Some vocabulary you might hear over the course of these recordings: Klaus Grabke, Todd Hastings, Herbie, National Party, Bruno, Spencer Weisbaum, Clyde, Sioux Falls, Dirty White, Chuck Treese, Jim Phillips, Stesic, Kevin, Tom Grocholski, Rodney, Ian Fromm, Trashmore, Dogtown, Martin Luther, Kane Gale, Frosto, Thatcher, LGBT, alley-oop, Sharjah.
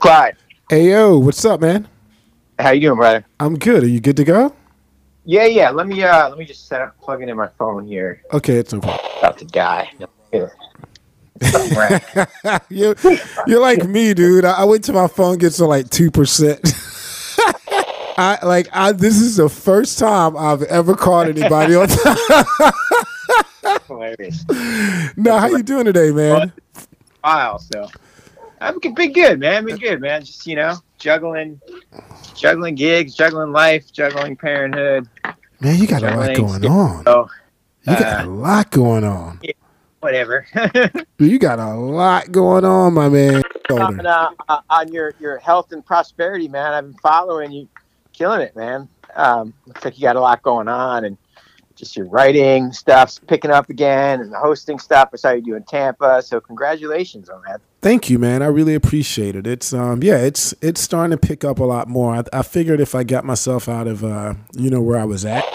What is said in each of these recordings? Clyde. Hey, yo, what's up, man? How you doing, brother? I'm good. Are you good to go? Yeah, yeah. Let me just set up plugging in my phone here. Okay, it's okay. About to die. You're like me, dude. I wait till my phone gets to like 2%. This is the first time I've ever caught anybody on time. Hilarious. Now, how you doing today, man? Wow, so I've been good, man. Just, you know, juggling gigs, juggling life, juggling parenthood. Man, you got a lot going on. You got a lot going on. Yeah, whatever. You got a lot going on, my man. On your health and prosperity, man. I've been following you, killing it, man. Looks like you got a lot going on, and just your writing stuff's picking up again, and the hosting stuff. I saw you do in Tampa, so congratulations on that. Thank you, man. I really appreciate it. It's it's starting to pick up a lot more. I figured if I got myself out of where I was at,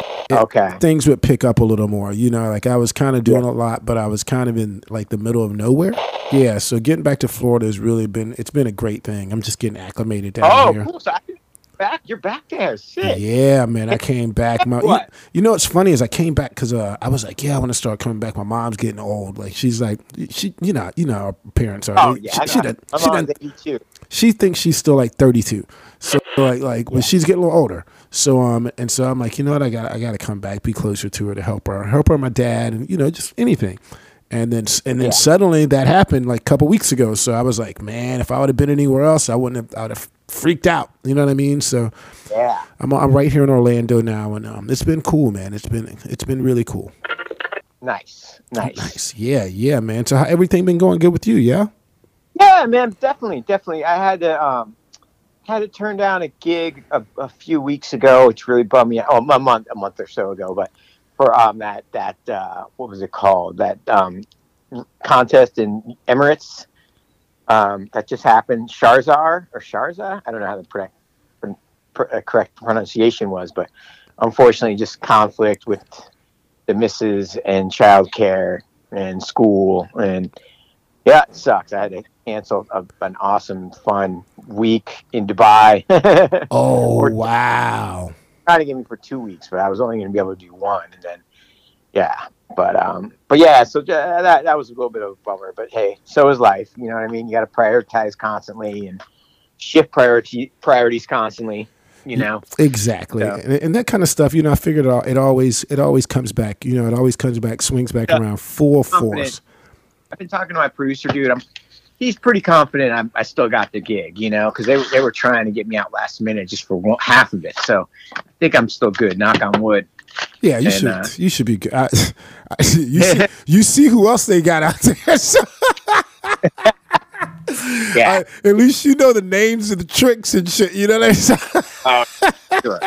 things would pick up a little more. You know, like I was kind of doing a lot, but I was kind of in like the middle of nowhere. Yeah, so getting back to Florida has really been a great thing. I'm just getting acclimated down here. Cool. So you're back there. Shit. Yeah, man, I came back. You know what's funny is I came back because I was like, yeah, I want to start coming back. My mom's getting old. Like she's like, you know, our parents are. Oh yeah, she thinks she's still like 32. So when she's getting a little older. So and so I'm like, you know what, I gotta come back, be closer to her to help her, my dad, and you know, just anything. And then suddenly that happened like a couple weeks ago. So I was like, man, if I would have been anywhere else, I would have freaked out. You know what I mean? So yeah, I'm right here in Orlando now, and it's been cool, man. It's been really cool. Nice. Yeah, man. So how everything been going good with you? Yeah. Yeah, man. Definitely. I had to turn down a gig a few weeks ago, which really bummed me out. Oh, a month or so ago, but. For that what was it called, that contest in Emirates that just happened, Sharjah. I don't know how the correct pronunciation was, but unfortunately just conflict with the missus and childcare and school, and yeah, it sucks. I had to cancel an awesome fun week in Dubai. Oh wow. Trying to get me for 2 weeks, but I was only going to be able to do one, and then so that was a little bit of a bummer, but hey, so is life, you know what I mean? You got to prioritize constantly and shift priorities constantly, you know. Exactly. So. And that kind of stuff, you know, I figured it always comes back, you know, swings back around full force. I've been talking to my producer dude. He's pretty confident I still got the gig, you know, because they were trying to get me out last minute just for half of it. So I think I'm still good. Knock on wood. Yeah, you should be good. You see who else they got out there. So yeah. At least you know the names of the tricks and shit. You know what I'm saying? Sure.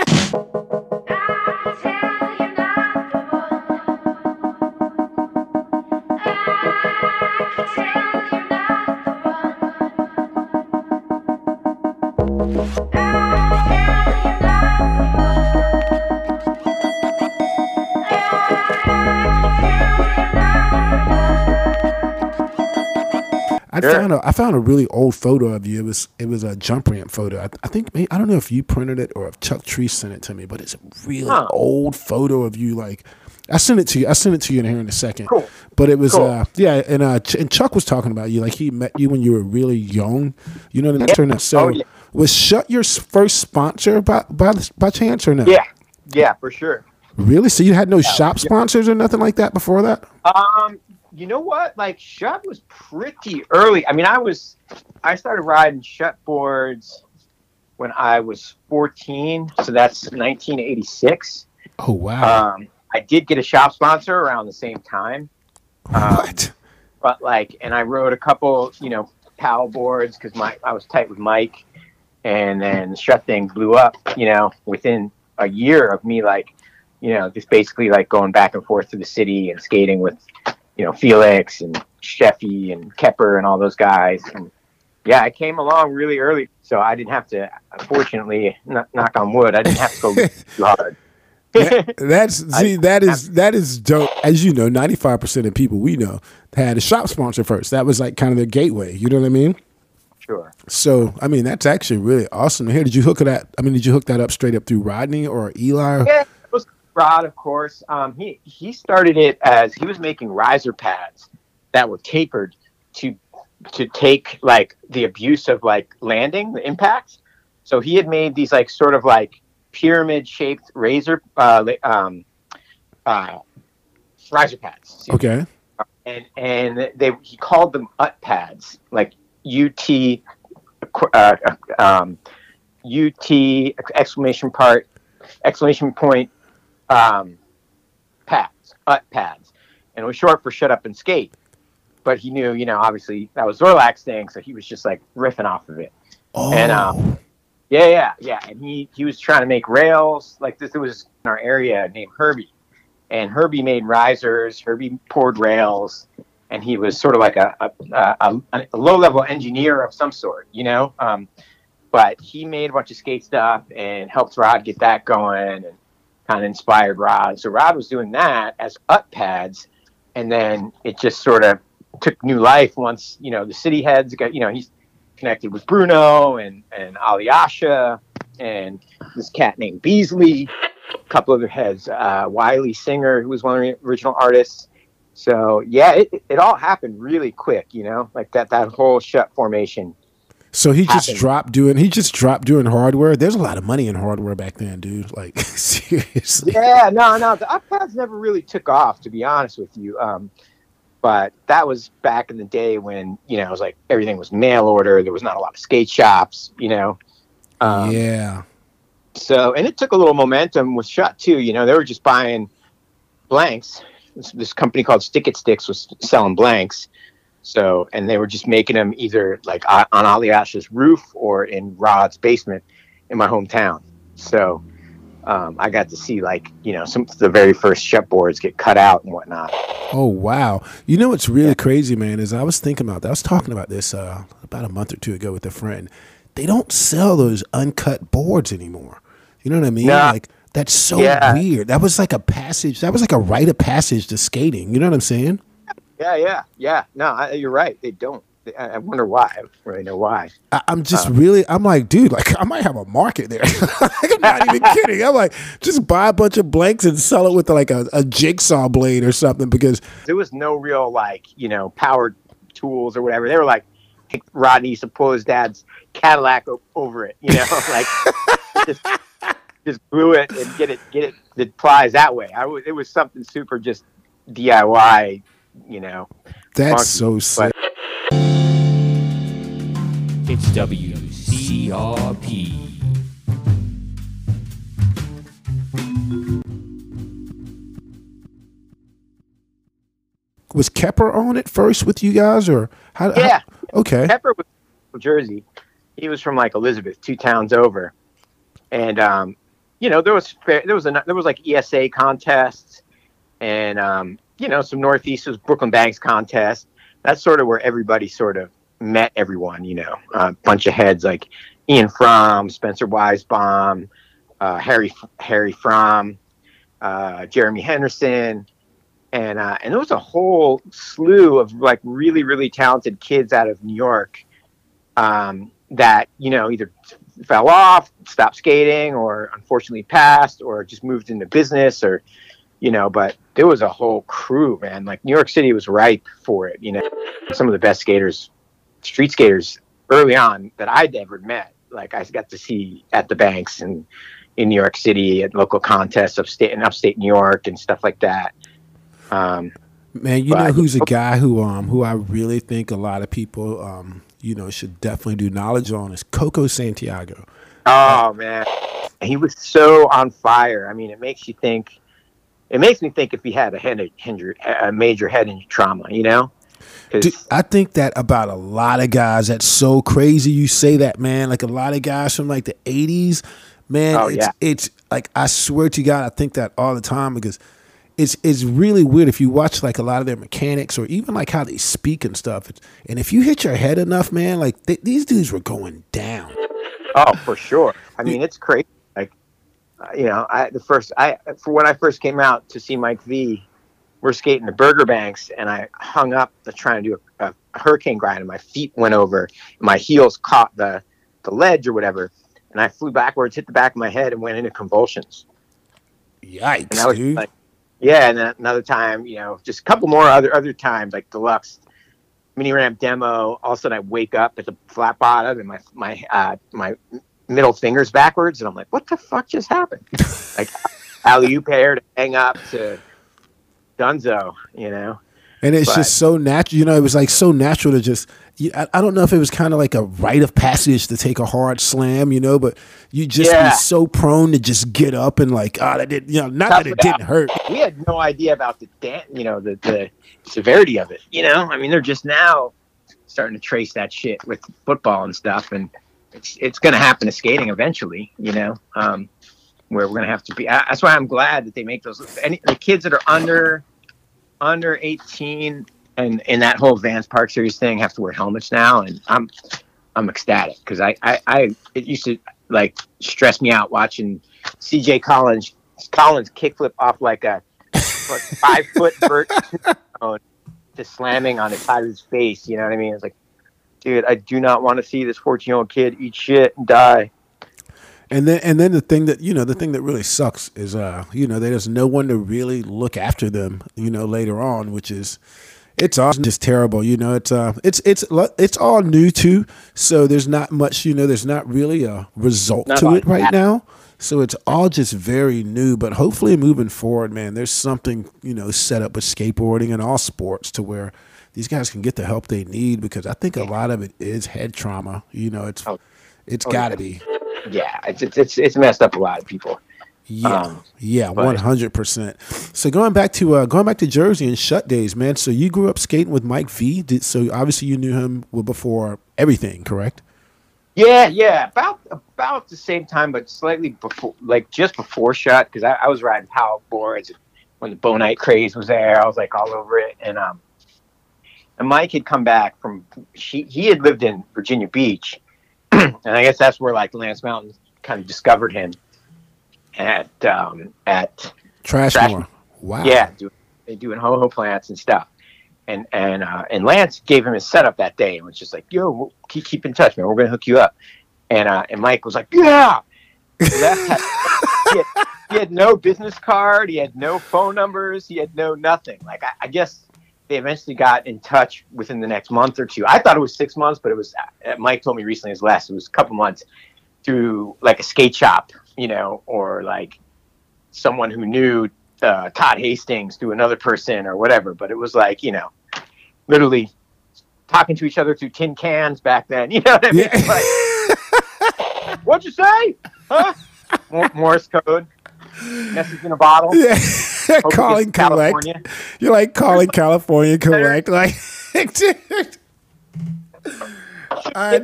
I found a really old photo of you. It was a jump ramp photo. I think maybe, I don't know if you printed it or if Chuck Treese sent it to me, but it's a really old photo of you. Like I sent it to you in here in a second. Cool. But it was and Chuck was talking about you, like he met you when you were really young. You know what I mean? So was Chuck your first sponsor by chance or no? Yeah, for sure. Really? So you had no shop sponsors or nothing like that before that? You know what? Like Shut was pretty early. I mean, I started riding Shut boards when I was 14, so that's 1986. Oh wow! I did get a shop sponsor around the same time. What? But and I rode a couple, you know, Powell boards because I was tight with Mike, and then the Shut thing blew up. You know, within a year of me, you know, just basically going back and forth to the city and skating with. You know, Felix and Sheffy and Kepper and all those guys. And yeah, I came along really early, so I didn't have to. Fortunately, knock on wood, I didn't have to go too hard. That is dope. As you know, 95% of people we know had a shop sponsor first. That was like kind of their gateway. You know what I mean? sure. So, I mean, that's actually really awesome to hear. Did you hook that? I mean, did you hook that up straight up through Rodney or Eli? Yeah, it was Rod, of course. He started it as he was making riser pads that were tapered to take like the abuse of like landing, the impacts. So he had made these like sort of like pyramid shaped riser pads. Okay. And he called them UT pads, like UT exclamation point pads, UT pads, and it was short for shut up and skate. But he knew, you know, obviously that was Zorlac's thing, so he was just like riffing off of it. Oh. And yeah. And he was trying to make rails like this. It was in our area named Herbie. And Herbie made risers, Herbie poured rails, and he was sort of like a low-level engineer of some sort, you know? But he made a bunch of skate stuff and helped Rod get that going and kind of inspired Rod. So Rod was doing that as UT pads, and then it just sort of took new life once, you know, the city heads got, you know, he's connected with Bruno and Aliasha and this cat named Beasley. A couple other heads, Wiley Singer, who was one of the original artists. So yeah, it all happened really quick, you know, like that whole shut formation. So he just dropped doing hardware. There's a lot of money in hardware back then, dude. Like seriously. Yeah, no, the UT pads never really took off, to be honest with you. But that was back in the day when, you know, it was like everything was mail order. There was not a lot of skate shops, you know. Yeah. So, and it took a little momentum with shut too. You know, they were just buying blanks. This company called Stick It Sticks was selling blanks. So, and they were just making them either like on Aliasha's roof or in Rod's basement in my hometown. So, I got to see like, you know, some of the very first shut boards get cut out and whatnot. Oh, wow. You know, what's really crazy, man, is I was thinking about that. I was talking about this about a month or two ago with a friend. They don't sell those uncut boards anymore. You know what I mean? Yeah. Like that's so weird. That was like a passage. That was like a rite of passage to skating. You know what I'm saying? Yeah. No, you're right. They don't. I wonder why. I don't really know why. I'm like, dude, like I might have a market there. Like, I'm not even kidding. I'm like, just buy a bunch of blanks and sell it with like a jigsaw blade or something, because there was no real like, you know, powered tools or whatever. They were like, Rodney used to pull his dad's Cadillac over it, you know, like just glue it and get it the plies that way. It was something super just DIY, you know. That's funky, so sick. It's WCRP. Was Kepper on it first with you guys, or how? Yeah. Okay. Kepper was from Jersey. He was from like Elizabeth, 2 towns over, and you know, there was like ESA contests, and you know, some Northeast was Brooklyn Banks contest. That's sort of where everybody sort of met everyone. You know, a bunch of heads like Ian Fromm, Spencer Weisbaum, Harry Fromm, Jeremy Henderson. And there was a whole slew of like really, really talented kids out of New York that, you know, either fell off, stopped skating, or unfortunately passed, or just moved into business, or, you know, but there was a whole crew, man. Like New York City was ripe for it. You know, some of the best skaters, street skaters early on that I'd ever met, like I got to see at the Banks and in New York City at local contests upstate New York and stuff like that. Man, you know who's a guy who I really think a lot of people you know, should definitely do knowledge on is Coco Santiago. Oh man, he was so on fire. I mean, it makes me think if he had a major head injury trauma, you know. Dude, I think that about a lot of guys. That's so crazy you say that, man. Like a lot of guys from like the 80s, man. Oh, it's like I swear to God, I think that all the time, because It's really weird if you watch like a lot of their mechanics or even like how they speak and stuff. And if you hit your head enough, man, like these dudes were going down. Oh, for sure. I mean, it's crazy. Like, you know, when I first came out to see Mike V, we're skating the Burger Banks, and I hung up to try and do a hurricane grind, and my feet went over, and my heels caught the ledge or whatever, and I flew backwards, hit the back of my head, and went into convulsions. Yikes, and I was, dude. Like, yeah, and then another time, you know, just a couple more other times, like deluxe mini ramp demo. All of a sudden, I wake up at the flat bottom, and my middle finger's backwards, and I'm like, what the fuck just happened? Like, alley-oop hair to hang up to Dunzo, you know? And it's just so natural, you know, it was like so natural to just, I don't know if it was kind of like a rite of passage to take a hard slam, you know, but you just be so prone to just get up and like, ah, that didn't, you know, not that it didn't hurt. We had no idea about the severity of it, you know? I mean, they're just now starting to trace that shit with football and stuff, and it's going to happen to skating eventually, you know? Where we're going to have to be. That's why I'm glad that they make those. The kids that are under 18 and in that whole Vans Park Series thing have to wear helmets now. And I'm ecstatic because it used to like stress me out watching CJ Collins kickflip off like a 5 foot vert to slamming on the side of his face. You know what I mean? It's like, dude, I do not want to see this 14-year-old kid eat shit and die. And then the thing that really sucks is, there's no one to really look after them, you know, later on, which is, it's all just terrible. You know, it's all new too. So there's not much, you know, there's not really a result to it right now. So it's all just very new, but hopefully moving forward, man, there's something, you know, set up with skateboarding and all sports to where these guys can get the help they need, because I think a lot of it is head trauma. You know, it's gotta be. Yeah, it's messed up a lot of people. Yeah, 100%. So going back to Jersey and shut days, man. So you grew up skating with Mike V. So obviously you knew him before everything, correct? Yeah, about the same time, but slightly before, like just before shut, because I was riding Powell boards when the Bonite craze was there. I was like all over it, and Mike had come back from he had lived in Virginia Beach. And I guess that's where like Lance Mountain kind of discovered him at Trashmore. Wow. Yeah, doing ho-ho plants and stuff. And Lance gave him his setup that day and was just like, yo, we'll keep in touch, man. We're gonna hook you up. And Mike was like, yeah. He had no business card. He had no phone numbers. He had no nothing. Like I guess they eventually got in touch within the next month or two. I thought it was 6 months, but it was, Mike told me recently it's less. It was a couple months through like a skate shop, you know, or like someone who knew Todd Hastings through another person or whatever. But it was like, you know, literally talking to each other through tin cans back then. You know what I mean? Yeah. Like, what'd you say? Huh? Morse code. Message in a bottle. Yeah. Calling collect. You're like calling California collect. Like, dude, I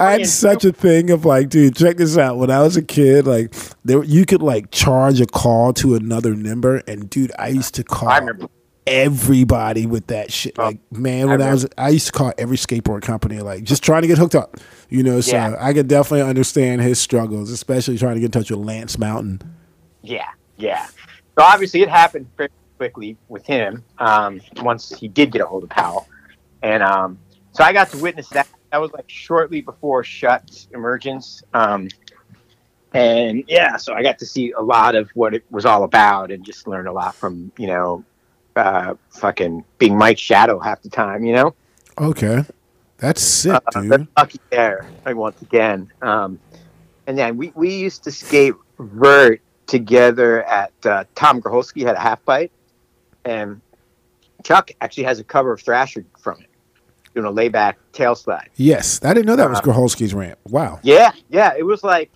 had such a thing of like, dude, check this out. When I was a kid, like, you could like charge a call to another number, and dude, I used to call everybody with that shit. Like, man, I used to call every skateboard company, like, just trying to get hooked up. You know, so yeah. I could definitely understand his struggles, especially trying to get in touch with Lance Mountain. Yeah. So obviously it happened very quickly with him once he did get a hold of Powell. And so I got to witness that. That was like shortly before Shut's emergence. And yeah, so I got to see a lot of what it was all about and just learn a lot from, you know, fucking being Mike's shadow half the time, you know? Okay. That's sick, dude. That's lucky there, like, once again. And then we used to skate vert together at Tom Grocholski had a half bite, and Chuck actually has a cover of Thrasher from it, doing a layback tail slide. Yes, I didn't know that was Grocholski's ramp. Wow. Yeah, it was like,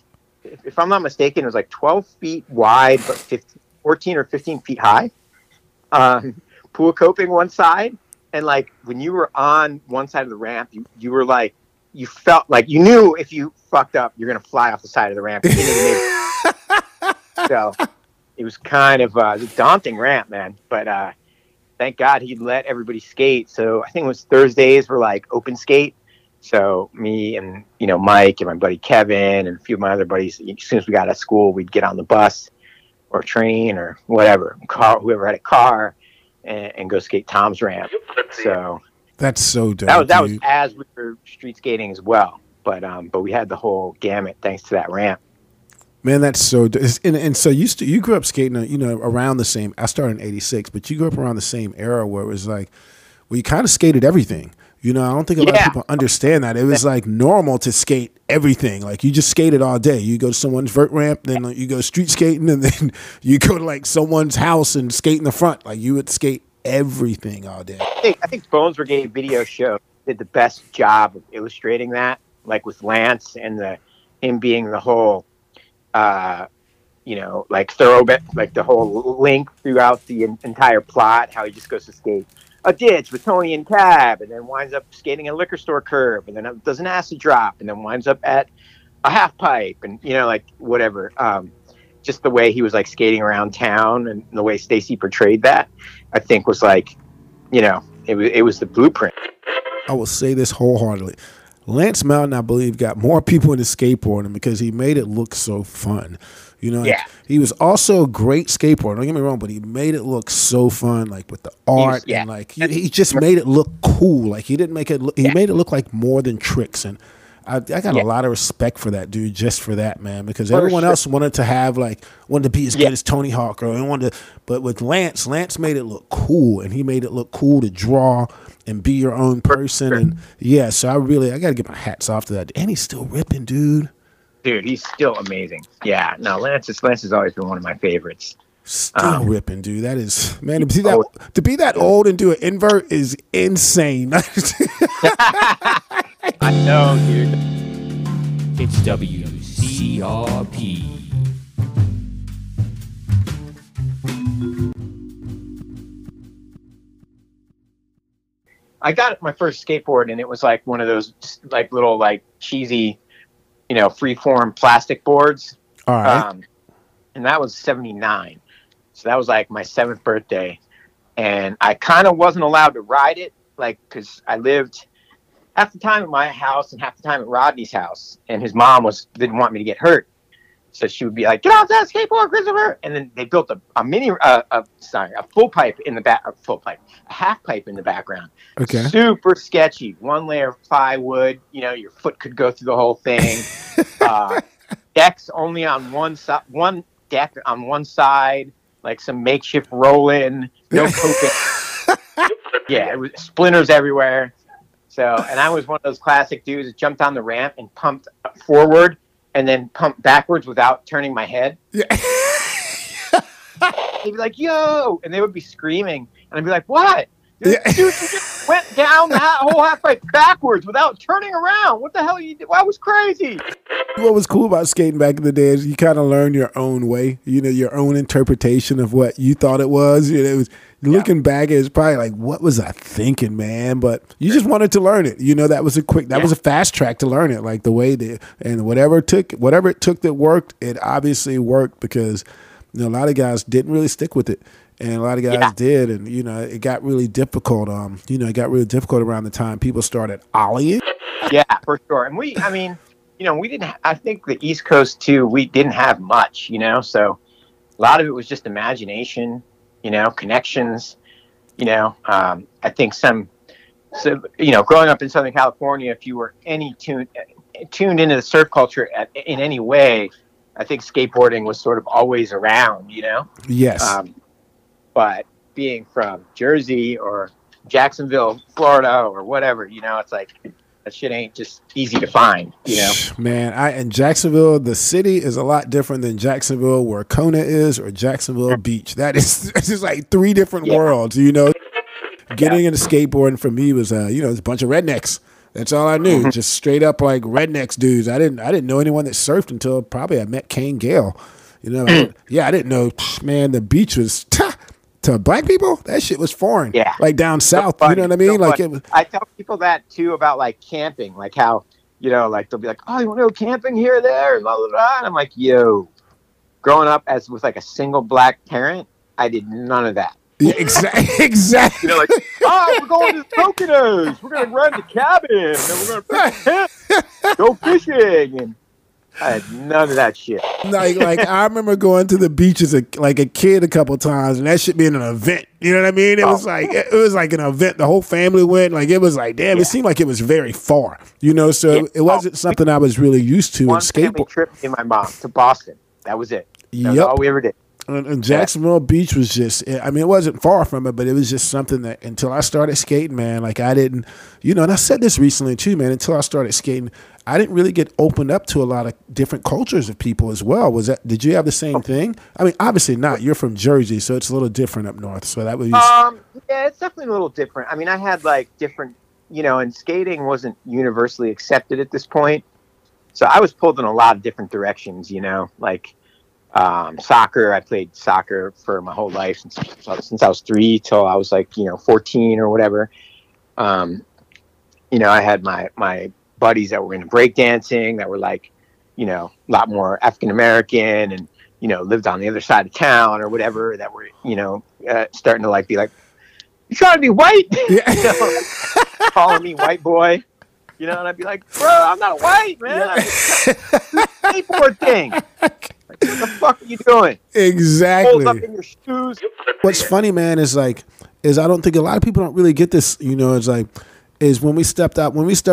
if I'm not mistaken, it was like 12 feet wide, but 14 or 15 feet high. Pool coping one side, and like when you were on one side of the ramp, you were like, you felt like you knew if you fucked up, you're gonna fly off the side of the ramp. So it was kind of a daunting ramp, man. But thank God he let everybody skate. So I think it was Thursdays were like open skate. So me and, you know, Mike and my buddy Kevin and a few of my other buddies, as soon as we got out of school, we'd get on the bus or train or whatever, car, whoever had a car, and go skate Tom's ramp. So that's so dope. That was as we were street skating as well, but we had the whole gamut thanks to that ramp. Man, that's so dope. And so you grew up skating, you know, around the same. I started in '86, but you grew up around the same era where it was like, well, you kind of skated everything. You know, I don't think a lot of people understand that. It was like normal to skate everything. Like you just skated all day. You go to someone's vert ramp, then you go street skating, and then you go to like someone's house and skate in the front. Like you would skate everything all day. I think Bones Brigade Video Show did the best job of illustrating that, like with Lance and him being the whole, you know, like thoroughbred, like the whole link throughout the entire plot, how he just goes to skate a ditch with Tony and Cab, and then winds up skating a liquor store curb, and then does an acid drop, and then winds up at a half pipe, and you know, like whatever. Just the way he was like skating around town, and the way Stacey portrayed that, I think was like, you know, it was the blueprint. I will say this wholeheartedly: Lance Mountain, I believe, got more people into skateboarding because he made it look so fun. You know, yeah. He was also a great skateboarder. Don't get me wrong, but he made it look so fun, like with the art and like he just made it look cool. Like he didn't make it. He made it look like more than tricks, and I got a lot of respect for that dude just for that, man. Because everyone else wanted to have wanted to be as good as Tony Hawk or but with Lance made it look cool, and he made it look cool to draw and be your own person. And yeah, so I got to get my hats off to that. And he's still ripping, dude. Dude, he's still amazing. Yeah, no, Lance has always been one of my favorites. Still ripping, dude. That is, man, to be that old and do an invert is insane. I know, dude. It's WCRP. I got my first skateboard, and it was like one of those like little like cheesy, you know, free-form plastic boards. All right. And that was 79. So that was like my 7th birthday. And I kind of wasn't allowed to ride it, like, because I lived half the time at my house and half the time at Rodney's house. And his mom didn't want me to get hurt. So she would be like, get off that skateboard, Christopher! And then they built a half pipe in the background. Okay. Super sketchy. One layer of plywood. You know, your foot could go through the whole thing. Decks only on one deck on one side. Like some makeshift roll-in. No coping. Yeah, it was splinters everywhere. So, and I was one of those classic dudes that jumped on the ramp and pumped forward, and then pump backwards without turning my head. Yeah. They'd be like, yo! And they would be screaming. And I'd be like, what? Dude, you just went down the whole half pipe backwards without turning around. What the hell you did? Well, I was crazy. What was cool about skating back in the day is you kind of learned your own way, you know, your own interpretation of what you thought it was. You know, it was looking back, it was probably like, what was I thinking, man? But you just wanted to learn it. You know, that was a fast track to learn it. Like the way that, and whatever it took that worked, it obviously worked because, you know, a lot of guys didn't really stick with it. And a lot of guys did, and you know, it got really difficult. It got really difficult around the time people started ollieing. Yeah, for sure. And we didn't. I think the East Coast too. We didn't have much, you know. So a lot of it was just imagination, you know, connections, you know. I think so you know, growing up in Southern California, if you were tuned into the surf culture in any way, I think skateboarding was sort of always around, you know. Yes. But being from Jersey or Jacksonville, Florida or whatever, you know, it's like that shit ain't just easy to find, you know? Man, in Jacksonville, the city is a lot different than Jacksonville where Kona is or Jacksonville Beach. That is just like three different worlds, you know? Getting into skateboarding for me was, you know, it's a bunch of rednecks. That's all I knew, just straight up like rednecks dudes. I didn't know anyone that surfed until probably I met Kane Gale. You know, I didn't know, man, the beach was to black people, that shit was foreign. Yeah, like down south, so funny, you know what I mean? So like it was, I tell people that too about like camping, like how, you know, like they'll be like, "Oh, you want to go camping here, or there?" And blah blah blah. And I'm like, "Yo, growing up as with like a single black parent, I did none of that." Yeah, exactly. You know, like, "Oh, we're going to the Poconos. We're gonna rent the cabin, and then we're gonna go fishing." And I had none of that shit. Like I remember going to the beach as a kid a couple times, and that shit being an event. You know what I mean? It was like an event. The whole family went. Like it was like damn. Yeah. It seemed like it was very far. You know, so it wasn't something I was really used to. One family trip in my mom to Boston. That was it. That was all we ever did. And Jacksonville Beach was just, I mean, it wasn't far from it, but it was just something that until I started skating, man, like I didn't, you know, and I said this recently too, man, until I started skating, I didn't really get opened up to a lot of different cultures of people as well. Was that, did you have the same thing? I mean, obviously not. You're from Jersey, so it's a little different up north. So that was, yeah, it's definitely a little different. I mean, I had like different, you know, and skating wasn't universally accepted at this point. So I was pulled in a lot of different directions, you know, like, soccer. I played soccer for my whole life since I was 3 till I was like, you know, 14 or whatever. You know, I had my buddies that were into breakdancing that were like, you know, a lot more African American and, you know, lived on the other side of town or whatever that were, you know, starting to like be like, you trying to be white? Yeah. You know, like, calling me white boy. You know, and I'd be like, bro, I'm not white, man. Yeah. I'm just skateboard thing. Like, what the fuck are you doing? Exactly. Hold up in your shoes. What's funny, man, is like, I don't think a lot of people don't really get this. You know, it's like, when we stepped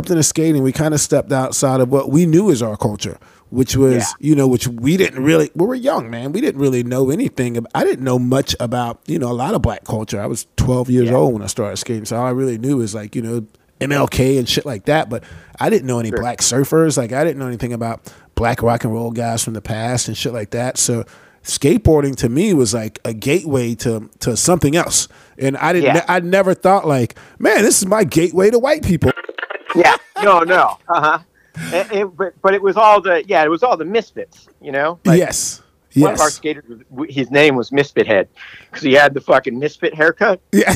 into skating, we kind of stepped outside of what we knew is our culture, which was, you know, which we didn't really. We were young, man. We didn't really know anything. I didn't know much about, you know, a lot of black culture. I was 12 years old when I started skating, so all I really knew is like, you know, MLK and shit like that. But I didn't know any black surfers. Like I didn't know anything about black rock and roll guys from the past and shit like that. So skateboarding to me was like a gateway to something else. And I didn't, I never thought like, man, this is my gateway to white people. Yeah, no. But it was all the, it was all the misfits, you know? Like, yes. One of our skaters, his name was Misfithead because he had the fucking misfit haircut. Yeah.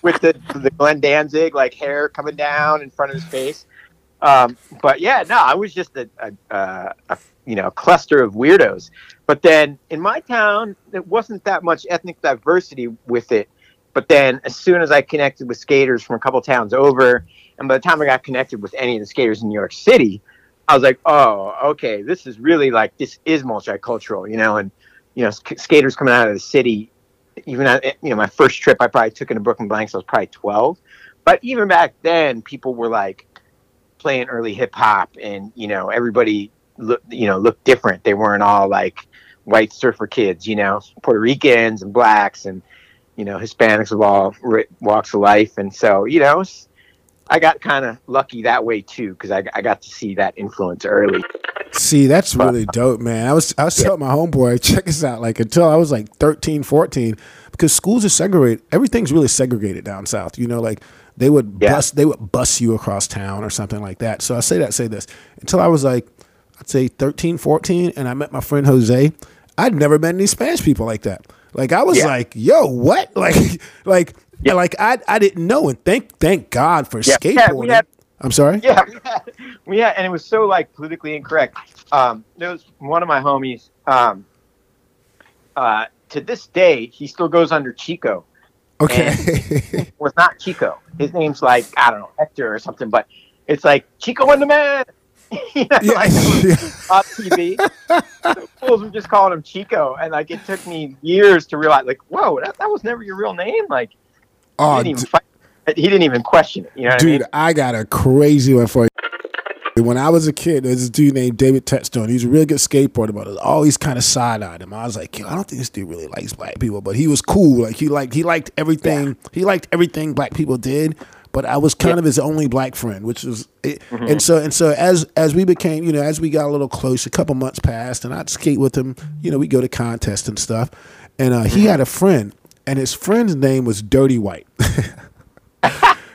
With the Glenn Danzig like hair coming down in front of his face, but yeah, no, I was just a you know, cluster of weirdos. But then in my town, there wasn't that much ethnic diversity with it. But then as soon as I connected with skaters from a couple towns over, and by the time I got connected with any of the skaters in New York City, I was like, oh, okay, this is really like this is multicultural, you know, and you know, skaters coming out of the city. Even, you know, my first trip I probably took into Brooklyn Blanks, I was probably 12. But even back then, people were, like, playing early hip-hop and, you know, everybody, you know, looked different. They weren't all, like, white surfer kids, you know, Puerto Ricans and blacks and, you know, Hispanics of all walks of life. And so, you know, I got kind of lucky that way, too, because I got to see that influence early. See, that's really dope, man. I was telling my homeboy, check this out, like until I was like 13, 14, because schools are segregated. Everything's really segregated down south. You know, like they would bus you across town or something like that. So I say this until I was like, I'd say 13, 14, and I met my friend Jose. I'd never met any Spanish people like that. Like I was like, yo, what? I didn't know. And thank God for skateboarding. I'm sorry? Yeah, and it was so, like, politically incorrect. There was one of my homies, to this day, he still goes under Chico. Okay. It was not Chico. His name's, like, I don't know, Hector or something, but it's like, Chico and the Man! You know, like, on TV. The fools were just calling him Chico, and, like, it took me years to realize, like, whoa, that was never your real name? Like, you didn't even fight. He didn't even question it. You know what I mean? Dude, I got a crazy one for you. When I was a kid, there was this dude named David Tetstone. He was a really good skateboarder, but I was always kind of side-eyed him. I was like, yo, I don't think this dude really likes black people, but he was cool. Like he liked everything. Yeah. He liked everything black people did, but I was kind of his only black friend, which was it. Mm-hmm. And so as we became, you know, as we got a little close, a couple months passed, and I'd skate with him. You know, we'd go to contests and stuff. And he had a friend, and his friend's name was Dirty White.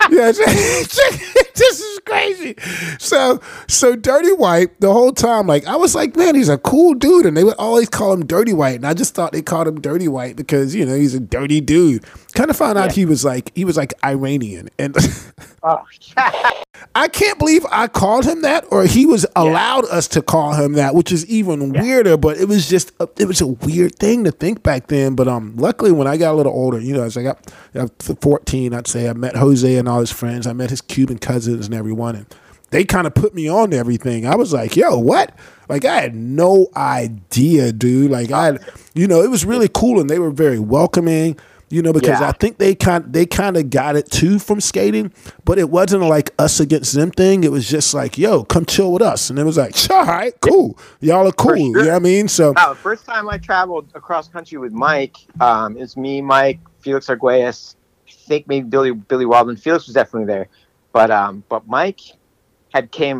Yeah, this is crazy. So Dirty White, the whole time, like I was like, man, he's a cool dude, and they would always call him Dirty White, and I just thought they called him Dirty White because, you know, he's a dirty dude. Kind of found out he was like Iranian, and I can't believe I called him that, or he was allowed us to call him that, which is even weirder. But it was just it was a weird thing to think back then. But luckily when I got a little older, you know, as I got 14, I'd say I met Jose and all his friends. I met his Cuban cousins and everyone, and they kind of put me on to everything. I was like, yo, what? Like, I had no idea, dude. Like, it was really cool, and they were very welcoming, because I think they kind of got it, too, from skating. But it wasn't like us against them thing. It was just like, yo, come chill with us. And it was like, all right, cool. Y'all are cool. Sure. You know what I mean? So, first time I traveled across country with Mike, it's me, Mike, Felix Arguelles, I think maybe Billy Wildman. Felix was definitely there. But Mike...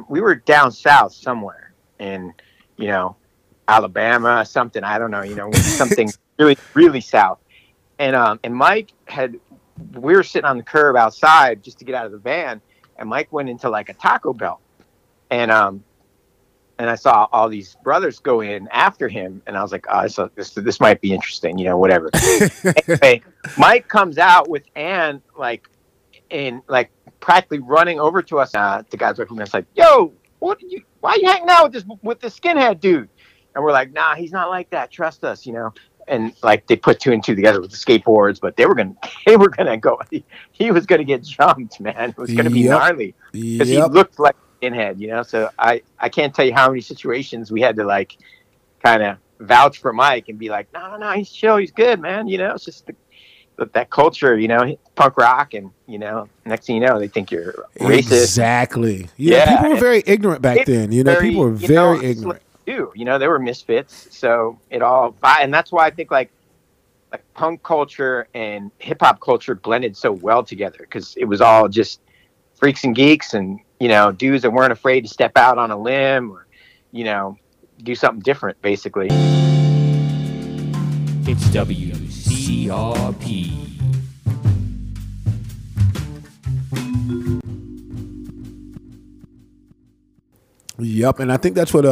we were down south somewhere in, Alabama or something. I don't know, something really, really south. And Mike we were sitting on the curb outside just to get out of the van, and Mike went into like a Taco Bell. And I saw all these brothers go in after him, and I was like, oh, this might be interesting, whatever. Anyway, Mike comes out with Ann, like, practically running over to us. The guys were like, yo, why are you hanging out with this skinhead dude? And we're like, nah, he's not like that, trust us, and like they put two and two together with the skateboards, but they were gonna go, he was gonna get jumped, man. It was gonna be gnarly because he looked like a skinhead, so I can't tell you how many situations we had to like kind of vouch for Mike and be like, no, he's chill, he's good, man. It's just that culture, punk rock, and next thing you know, they think you're racist. Exactly. People were very ignorant back then. People were very ignorant too. They were misfits. So it all, and that's why I think like punk culture and hip hop culture blended so well together, because it was all just freaks and geeks, and dudes that weren't afraid to step out on a limb or do something different, basically. It's WCRP. Yep, and I think that's what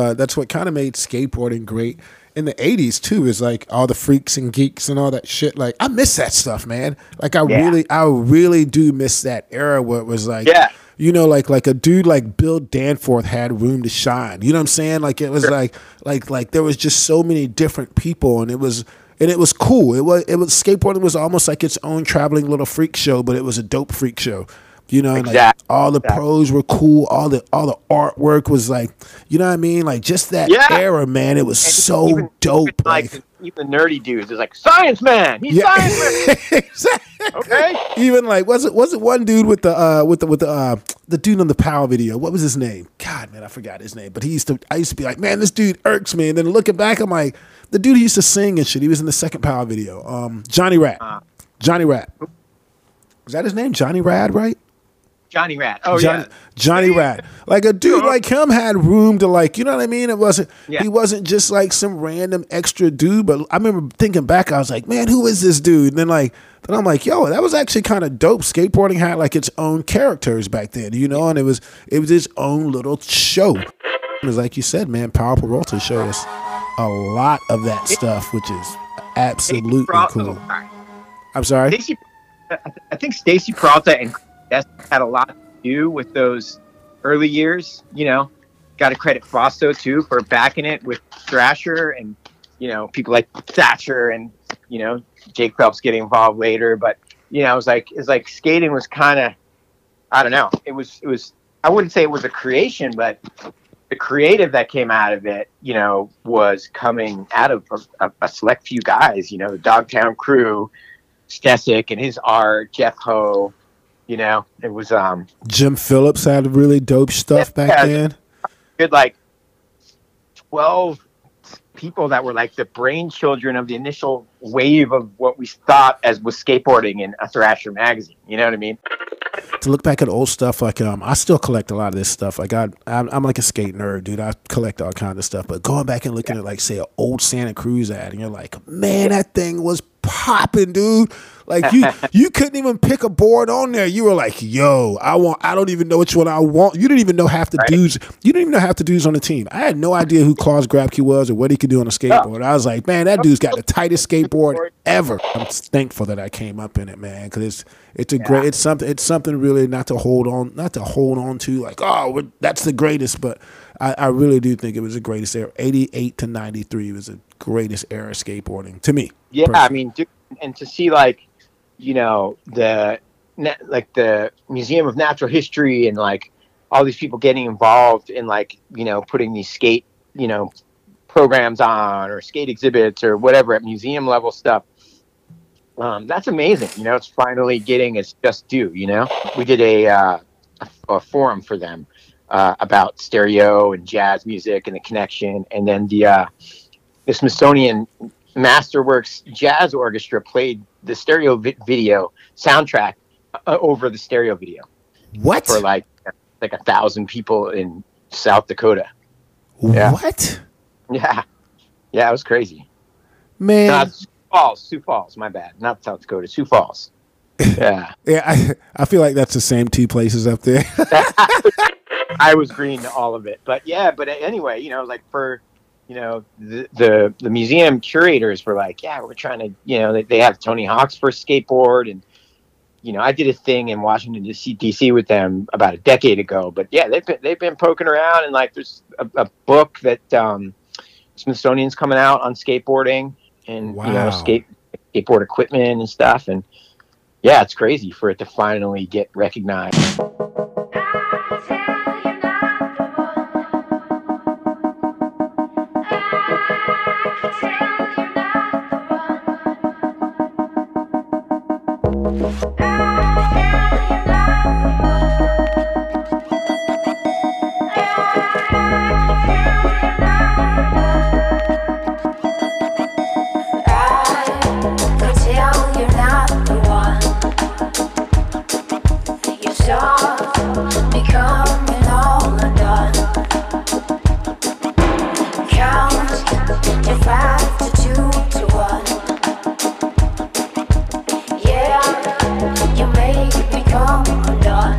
kind of made skateboarding great in the 80s too, is like all the freaks and geeks and all that shit. Like, I miss that stuff, man. Like, I really do miss that era where it was like, like a dude like Bill Danforth had room to shine. You know what I'm saying? Like, it was like there was just so many different people, and it was cool. It was skateboarding was almost like its own traveling little freak show, but it was a dope freak show. Exactly. Like, all the pros were cool. All the artwork was like, what I mean? Like, just that era, man. It was so dope. Like, even nerdy dudes is like, science man. He's science man. Exactly. Okay. Even like, was it one dude with the dude on the Power video? What was his name? God, man, I forgot his name. But I used to be like, man, this dude irks me. And then looking back, I'm like, the dude who used to sing and shit, he was in the second Power video. Johnny Rad. Johnny Rad. Is that his name? Johnny Rad, right? Johnny Rad. Oh, Johnny Rad. Like, a dude like him had room to, like, what I mean? It wasn't, he wasn't just like some random extra dude. But I remember thinking back, I was like, man, who is this dude? And then I'm like, yo, that was actually kind of dope. Skateboarding had like its own characters back then, and it was its own little show. It was like you said, man, Power Peralta showed us a lot of that stuff, which is absolutely cool. I'm sorry? I think Stacey Peralta and that had a lot to do with those early years, Got to credit Frosto, too, for backing it with Thrasher and, people like Thatcher and, Jake Phelps getting involved later. But, it was like skating was kind of, I don't know. It was, I wouldn't say it was a creation, but the creative that came out of it, was coming out of a select few guys, the Dogtown crew, Stesic and his art, Jeff Ho. It was Jim Phillips had really dope stuff back then. Good, like 12 people that were like the brain children of the initial wave of what we thought as was skateboarding in a Thrasher magazine. You know what I mean? To look back at old stuff, like I still collect a lot of this stuff. Like I'm like a skate nerd, dude. I collect all kinds of stuff. But going back and looking at like, say, an old Santa Cruz ad, and you're like, man, that thing was popping, dude. Like you couldn't even pick a board on there. You were like, yo, I don't even know which one I want. You didn't even know half the dudes. You didn't even know half the dudes on the team. I had no idea who Klaus Grabke was or what he could do on a skateboard. I was like, man, that dude's got the tightest skateboard ever. I'm thankful that I came up in it, man, because it's a great, it's something really not to hold on to like, oh, that's the greatest, but I really do think it was the greatest era. 88 to 93 was the greatest era of skateboarding to me. Yeah, personally. I mean, dude, and to see like, the Museum of Natural History and like all these people getting involved in, like, you know, putting these skate, you know, programs on, or skate exhibits or whatever at museum level stuff. That's amazing. You know, it's finally getting its just due. You know, we did a forum for them about stereo and jazz music and the connection. And then the Smithsonian Masterworks Jazz Orchestra played the stereo video soundtrack over the stereo video. What? For like 1,000 people in South Dakota. Yeah. What? Yeah. Yeah, it was crazy. Man. Sioux Falls, my bad. Not South Dakota, Sioux Falls. Yeah. Yeah, I feel like that's the same two places up there. I was green to all of it. But yeah, but anyway, you know, like for, you know, the museum curators were like, yeah, we're trying to, you know, they have Tony Hawk's first skateboard. And, you know, I did a thing in Washington, D.C. with them about a decade ago. But yeah, they've been poking around, and like there's a book that Smithsonian's coming out on skateboarding and, wow, you know, skateboard equipment and stuff. And yeah, it's crazy for it to finally get recognized. You make me come alive.